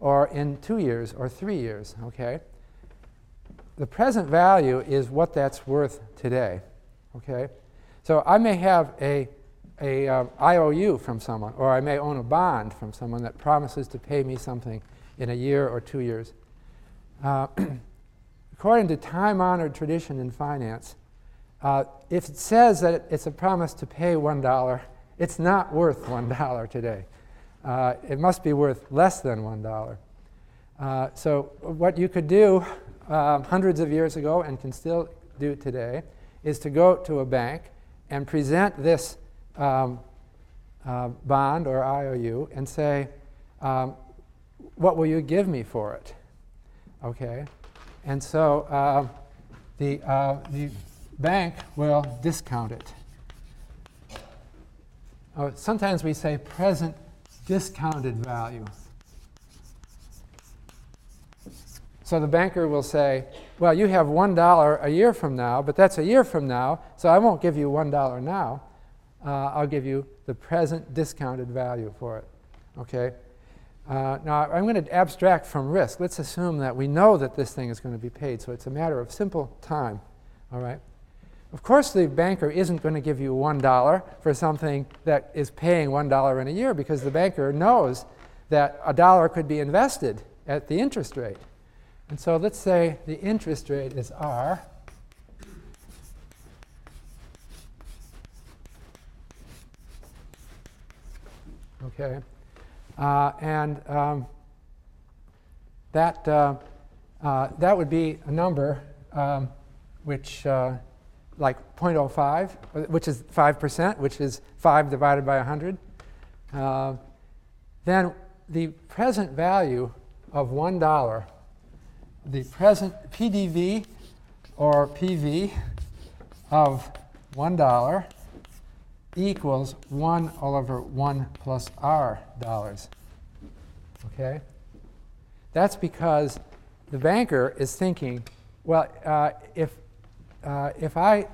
or in 2 years, or 3 years, okay? The present value is what that's worth today. Okay, so I may have a IOU from someone, or I may own a bond from someone that promises to pay me something in a year or 2 years. According to time-honored tradition in finance, if it says that it's a promise to pay $1, it's not worth $1 today. It must be worth less than $1. So what you could do hundreds of years ago and can still do today is to go to a bank and present this bond or IOU and say, what will you give me for it? Okay, and so the bank will discount it. Sometimes we say present discounted value. So the banker will say, well, you have $1 a year from now, but that's a year from now, so I won't give you $1 now. I'll give you the present discounted value for it. Okay. Now, I'm going to abstract from risk. Let's assume that we know that this thing is going to be paid, so it's a matter of simple time. All right. Of course, the banker isn't going to give you $1 for something that is paying $1 in a year, because the banker knows that $1 could be invested at the interest rate. And so let's say the interest rate is R. Okay. That would be a number which, like 0.05, which is 5%, which is 5 divided by 100. Then the present value of $1, the present PDV or PV of $1 equals 1 all over 1 plus R dollars. Okay? That's because the banker is thinking, well, if I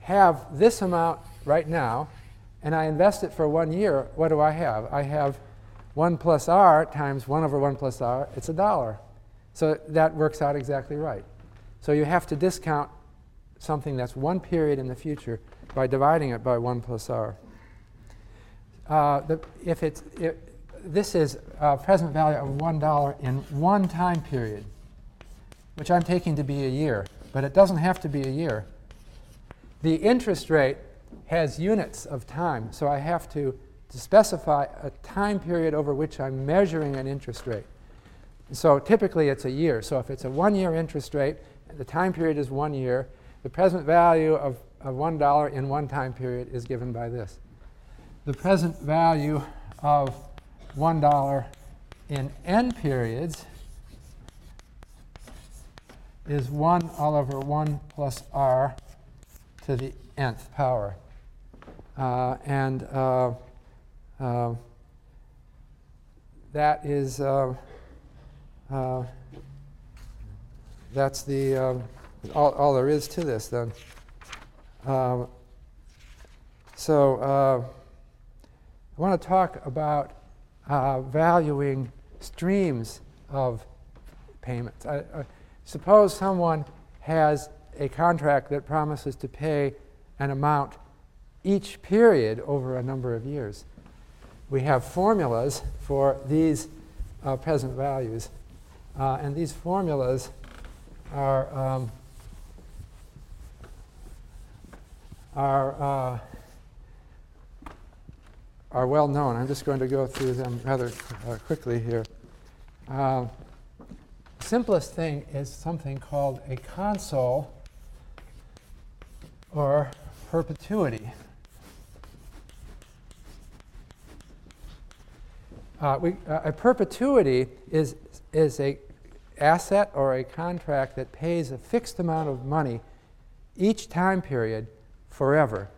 have this amount right now and I invest it for 1 year, what do I have? I have 1 plus R times 1 over 1 plus R. It's $1. So that works out exactly right. So you have to discount something that's 1 period in the future by dividing it by 1 plus R. This is present value of $1 in 1 time period, which I'm taking to be a year, but it doesn't have to be a year. The interest rate has units of time, so I have to specify a time period over which I'm measuring an interest rate. So typically it's a year. So if it's a 1 year interest rate, the time period is 1 year, the present value of $1 in 1 time period is given by this. The present value of $1 in n periods is 1 all over 1 plus r to the nth power. That is, that's the, all there is to this then. I want to talk about valuing streams of payments. Suppose someone has a contract that promises to pay an amount each period over a number of years. We have formulas for these present values. And these formulas are well known. I'm just going to go through them rather quickly here. Simplest thing is something called a console or perpetuity. A perpetuity is a asset or a contract that pays a fixed amount of money each time period forever.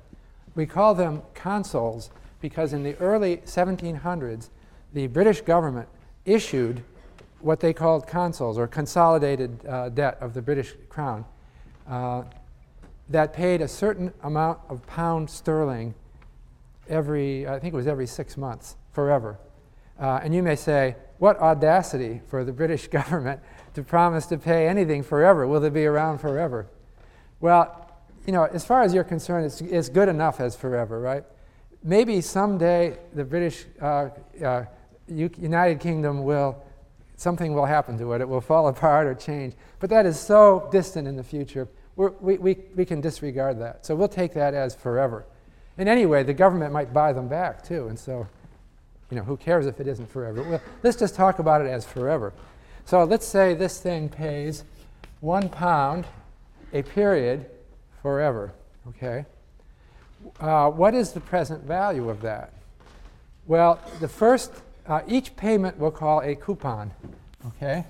We call them consols because in the early 1700s, the British government issued what they called consols, or consolidated debt of the British crown, that paid a certain amount of pound sterling every, I think it was every 6 months, forever. And you may say, what audacity for the British government to promise to pay anything forever. Will they be around forever? Well, as far as you're concerned, it's good enough as forever, right? Maybe someday the British United Kingdom something will happen to it. It will fall apart or change. But that is so distant in the future. We can disregard that. So we'll take that as forever. And anyway, the government might buy them back too. And so, who cares if it isn't forever? Well, let's just talk about it as forever. So let's say this thing pays 1 pound a period forever. Okay. What is the present value of that? Well, the first, each payment we'll call a coupon. Okay?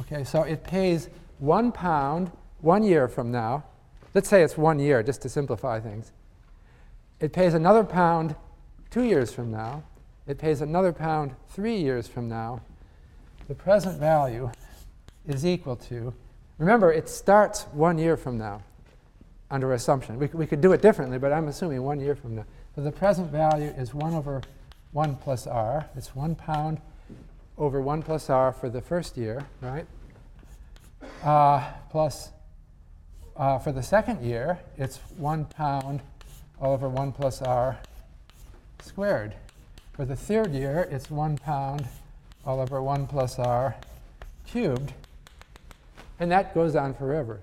Okay, so it pays 1 pound 1 year from now. Let's say it's 1 year, just to simplify things. It pays another pound 2 years from now. It pays another pound 3 years from now. The present value is equal to, remember, it starts 1 year from now. Under assumption. We could do it differently, but I'm assuming 1 year from now. So the present value is 1 over 1 plus r. It's 1 pound over 1 plus r for the first year, right? Plus for the second year, it's 1 pound over 1 plus r squared. For the third year, it's 1 pound all over 1 plus r cubed. And that goes on forever.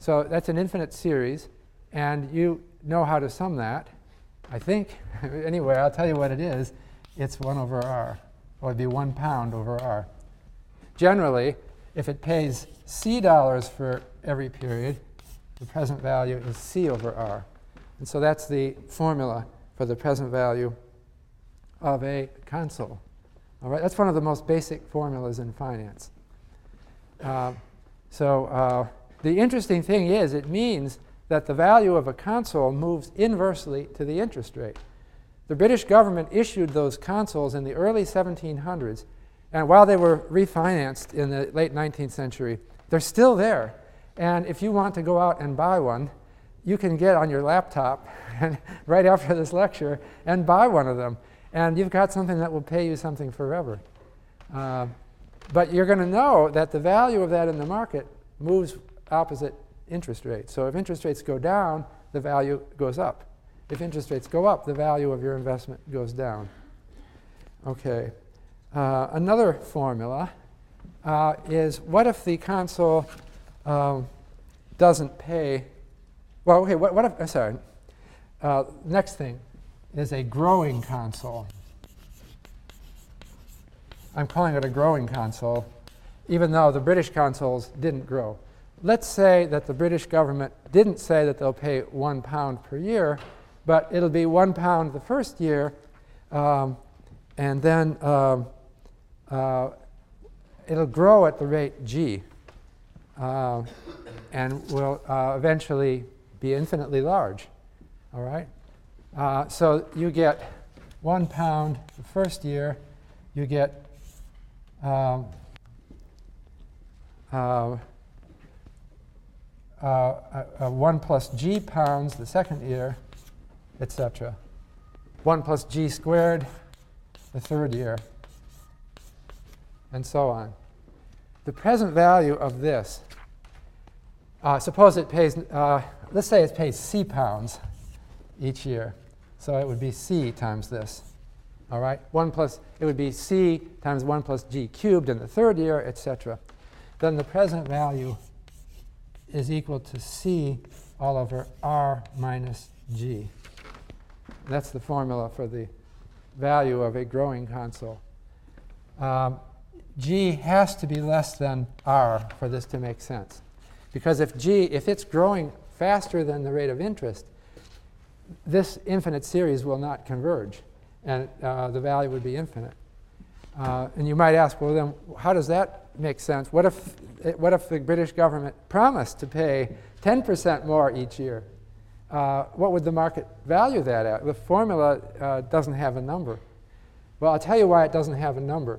So that's an infinite series, and you know how to sum that, I think. Anyway, I'll tell you what it is. It's 1 over r, or it'd be 1 pound over r. Generally, if it pays C dollars for every period, the present value is C over r. And so that's the formula for the present value of a consol. All right, that's one of the most basic formulas in finance. The interesting thing is it means that the value of a consol moves inversely to the interest rate. The British government issued those consols in the early 1700s, and while they were refinanced in the late 19th century, they're still there. And if you want to go out and buy one, you can get on your laptop and right after this lecture and buy one of them. And you've got something that will pay you something forever. But you're going to know that the value of that in the market moves opposite interest rates. So if interest rates go down, the value goes up. If interest rates go up, the value of your investment goes down. Okay. Another formula is what if the consol doesn't pay? Well, okay. Next thing is a growing consol. I'm calling it a growing consol, even though the British consols didn't grow. Let's say that the British government didn't say that they'll pay 1 pound per year, but it'll be 1 pound the first year, and then it'll grow at the rate g. and will eventually be infinitely large. All right? So you get 1 pound the first year. You get 1 plus g pounds the second year, etc. 1 plus g squared the third year, and so on. The present value of this, suppose it pays, let's say it pays c pounds each year. So it would be c times this. All right? 1 plus, it would be c times 1 plus g cubed in the third year, etc. Then the present value is equal to c all over r minus g. That's the formula for the value of a growing console. G has to be less than r for this to make sense. Because if it's growing faster than the rate of interest, this infinite series will not converge, and the value would be infinite. And you might ask, well, then how does that make sense? What if the British government promised to pay 10% more each year? What would the market value that at? The formula doesn't have a number. Well, I'll tell you why it doesn't have a number.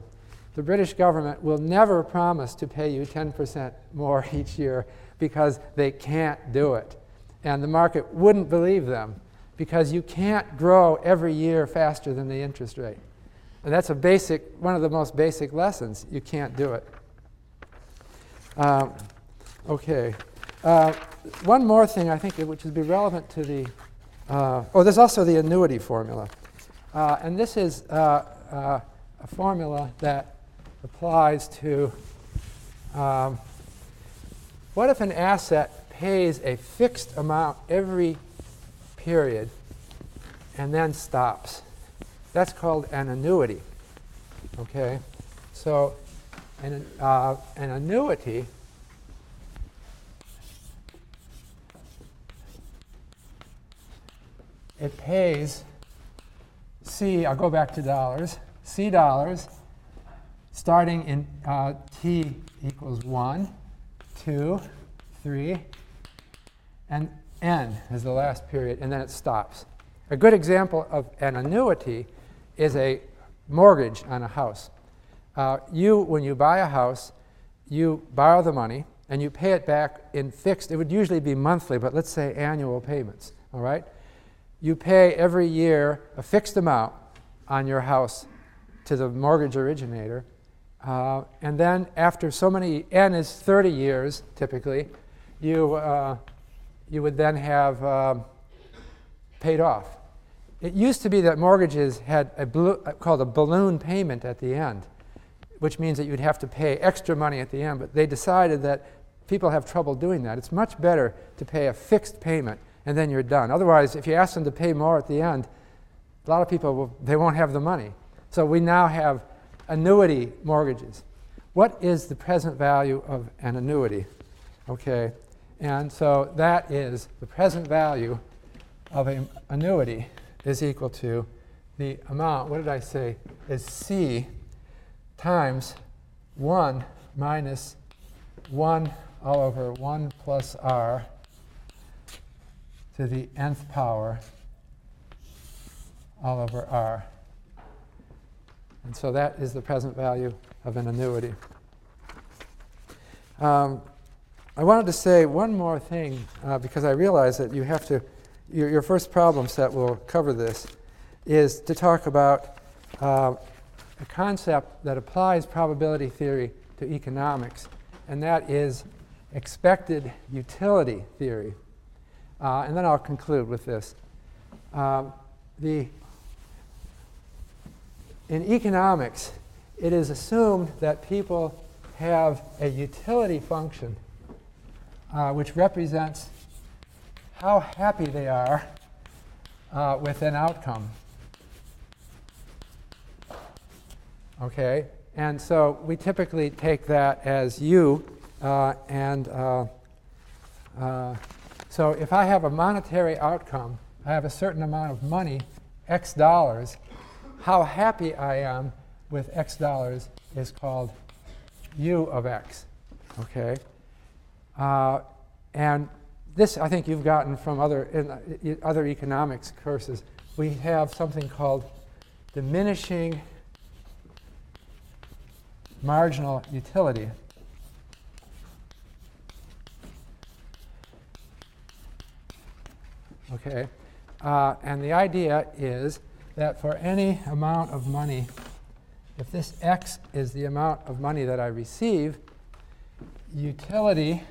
The British government will never promise to pay you 10% more each year because they can't do it. And the market wouldn't believe them because you can't grow every year faster than the interest rate. And that's one of the most basic lessons. You can't do it. OK. One more thing, I think, which would be relevant to the there's also the annuity formula. And this is a formula that applies to what if an asset pays a fixed amount every period and then stops? That's called an annuity. Okay? So an annuity it pays C, I'll go back to dollars, C dollars starting in T equals 1, 2, 3, and N is the last period, and then it stops. A good example of an annuity is a mortgage on a house. When you buy a house, you borrow the money, and you pay it back in fixed, it would usually be monthly, but let's say annual payments, all right? You pay every year a fixed amount on your house to the mortgage originator. And then after so many, N is 30 years, typically, you would then have paid off. It used to be that mortgages had called a balloon payment at the end, which means that you'd have to pay extra money at the end. But they decided that people have trouble doing that. It's much better to pay a fixed payment and then you're done. Otherwise, if you ask them to pay more at the end, a lot of people, they won't have the money. So we now have annuity mortgages. What is the present value of an annuity? Okay, and so that is the present value of an annuity is equal to the amount, what did I say, is C times 1 minus 1 all over 1 plus R to the nth power all over r. And so that is the present value of an annuity. I wanted to say one more thing because I realize that you have to, your first problem set will cover this, is to talk about a concept that applies probability theory to economics, and that is expected utility theory. And then I'll conclude with this. In economics, it is assumed that people have a utility function which represents how happy they are with an outcome. Okay? And so we typically take that as U and so if I have a monetary outcome, I have a certain amount of money, X dollars, how happy I am with X dollars is called U of X, okay? And this, I think, you've gotten from other economics courses. We have something called diminishing marginal utility. Okay, and the idea is that for any amount of money, if this x is the amount of money that I receive, utility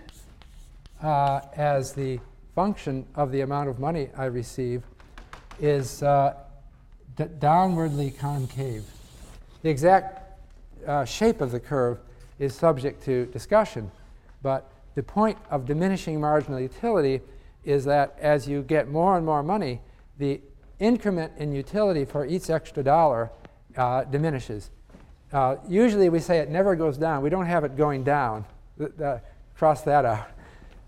as the function of the amount of money I receive is downwardly concave. The exact shape of the curve is subject to discussion, but the point of diminishing marginal utility is that as you get more and more money, the increment in utility for each extra dollar diminishes. Usually we say it never goes down. We don't have it going down. Cross that out.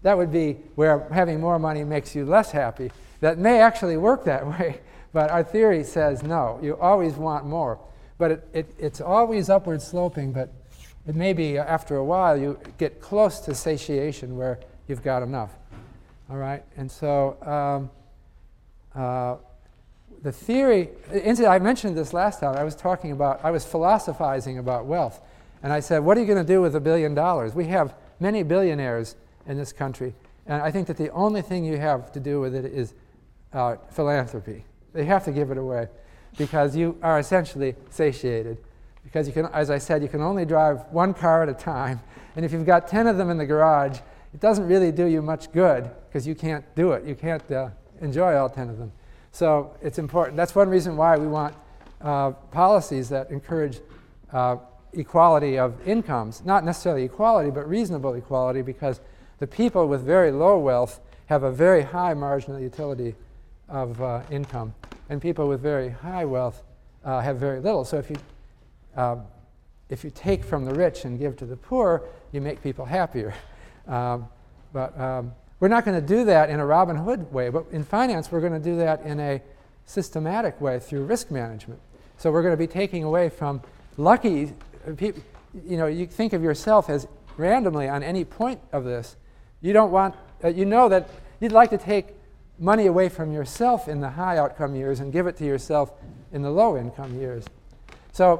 That would be where having more money makes you less happy. That may actually work that way, but our theory says no. You always want more. But it's always upward sloping, but it may be after a while you get close to satiation where you've got enough. All right, and so the theory, I mentioned this last time. I was philosophizing about wealth. And I said, what are you going to do with $1 billion? We have many billionaires in this country. And I think that the only thing you have to do with it is philanthropy. They have to give it away because you are essentially satiated. Because you can, as I said, you can only drive one car at a time. And if you've got 10 of them in the garage, it doesn't really do you much good because you can't do it. You can't enjoy all 10 of them. So it's important. That's one reason why we want policies that encourage equality of incomes. Not necessarily equality, but reasonable equality, because the people with very low wealth have a very high marginal utility of income. And people with very high wealth have very little. So if you take from the rich and give to the poor, you make people happier. But we're not going to do that in a Robin Hood way. But in finance, we're going to do that in a systematic way through risk management. So we're going to be taking away from lucky people. You know, you think of yourself as randomly on any point of this. You don't want. You know that you'd like to take money away from yourself in the high outcome years and give it to yourself in the low income years. So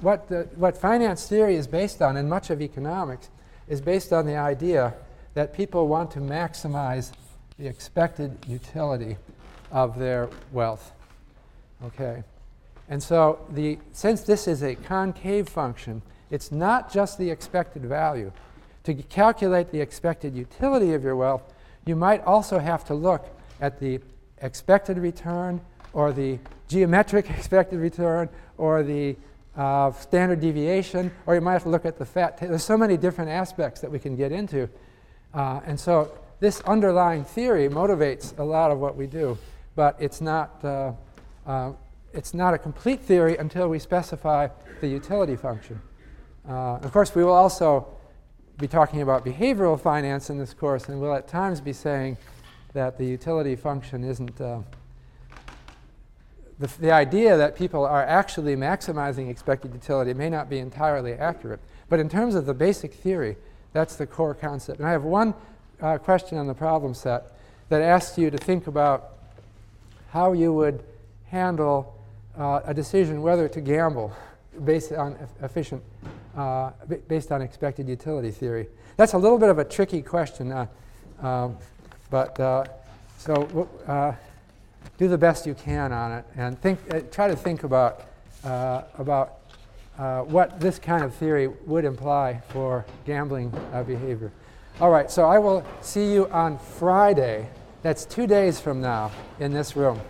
what finance theory is based on, and much of economics, is based on the idea that people want to maximize the expected utility of their wealth. Okay, and so since this is a concave function, it's not just the expected value. To calculate the expected utility of your wealth, you might also have to look at the expected return, or the geometric expected return, or the standard deviation, or you might have to look at the fat. There's so many different aspects that we can get into. And so this underlying theory motivates a lot of what we do, but it's not a complete theory until we specify the utility function. Of course, we will also be talking about behavioral finance in this course, and we'll at times be saying that the utility function isn't the idea that people are actually maximizing expected utility may not be entirely accurate. But in terms of the basic theory, that's the core concept. And I have one question on the problem set that asks you to think about how you would handle a decision whether to gamble based on based on expected utility theory. That's a little bit of a tricky question, but do the best you can on it, and try to think about what this kind of theory would imply for gambling behavior. All right, so I will see you on Friday. That's 2 days from now in this room.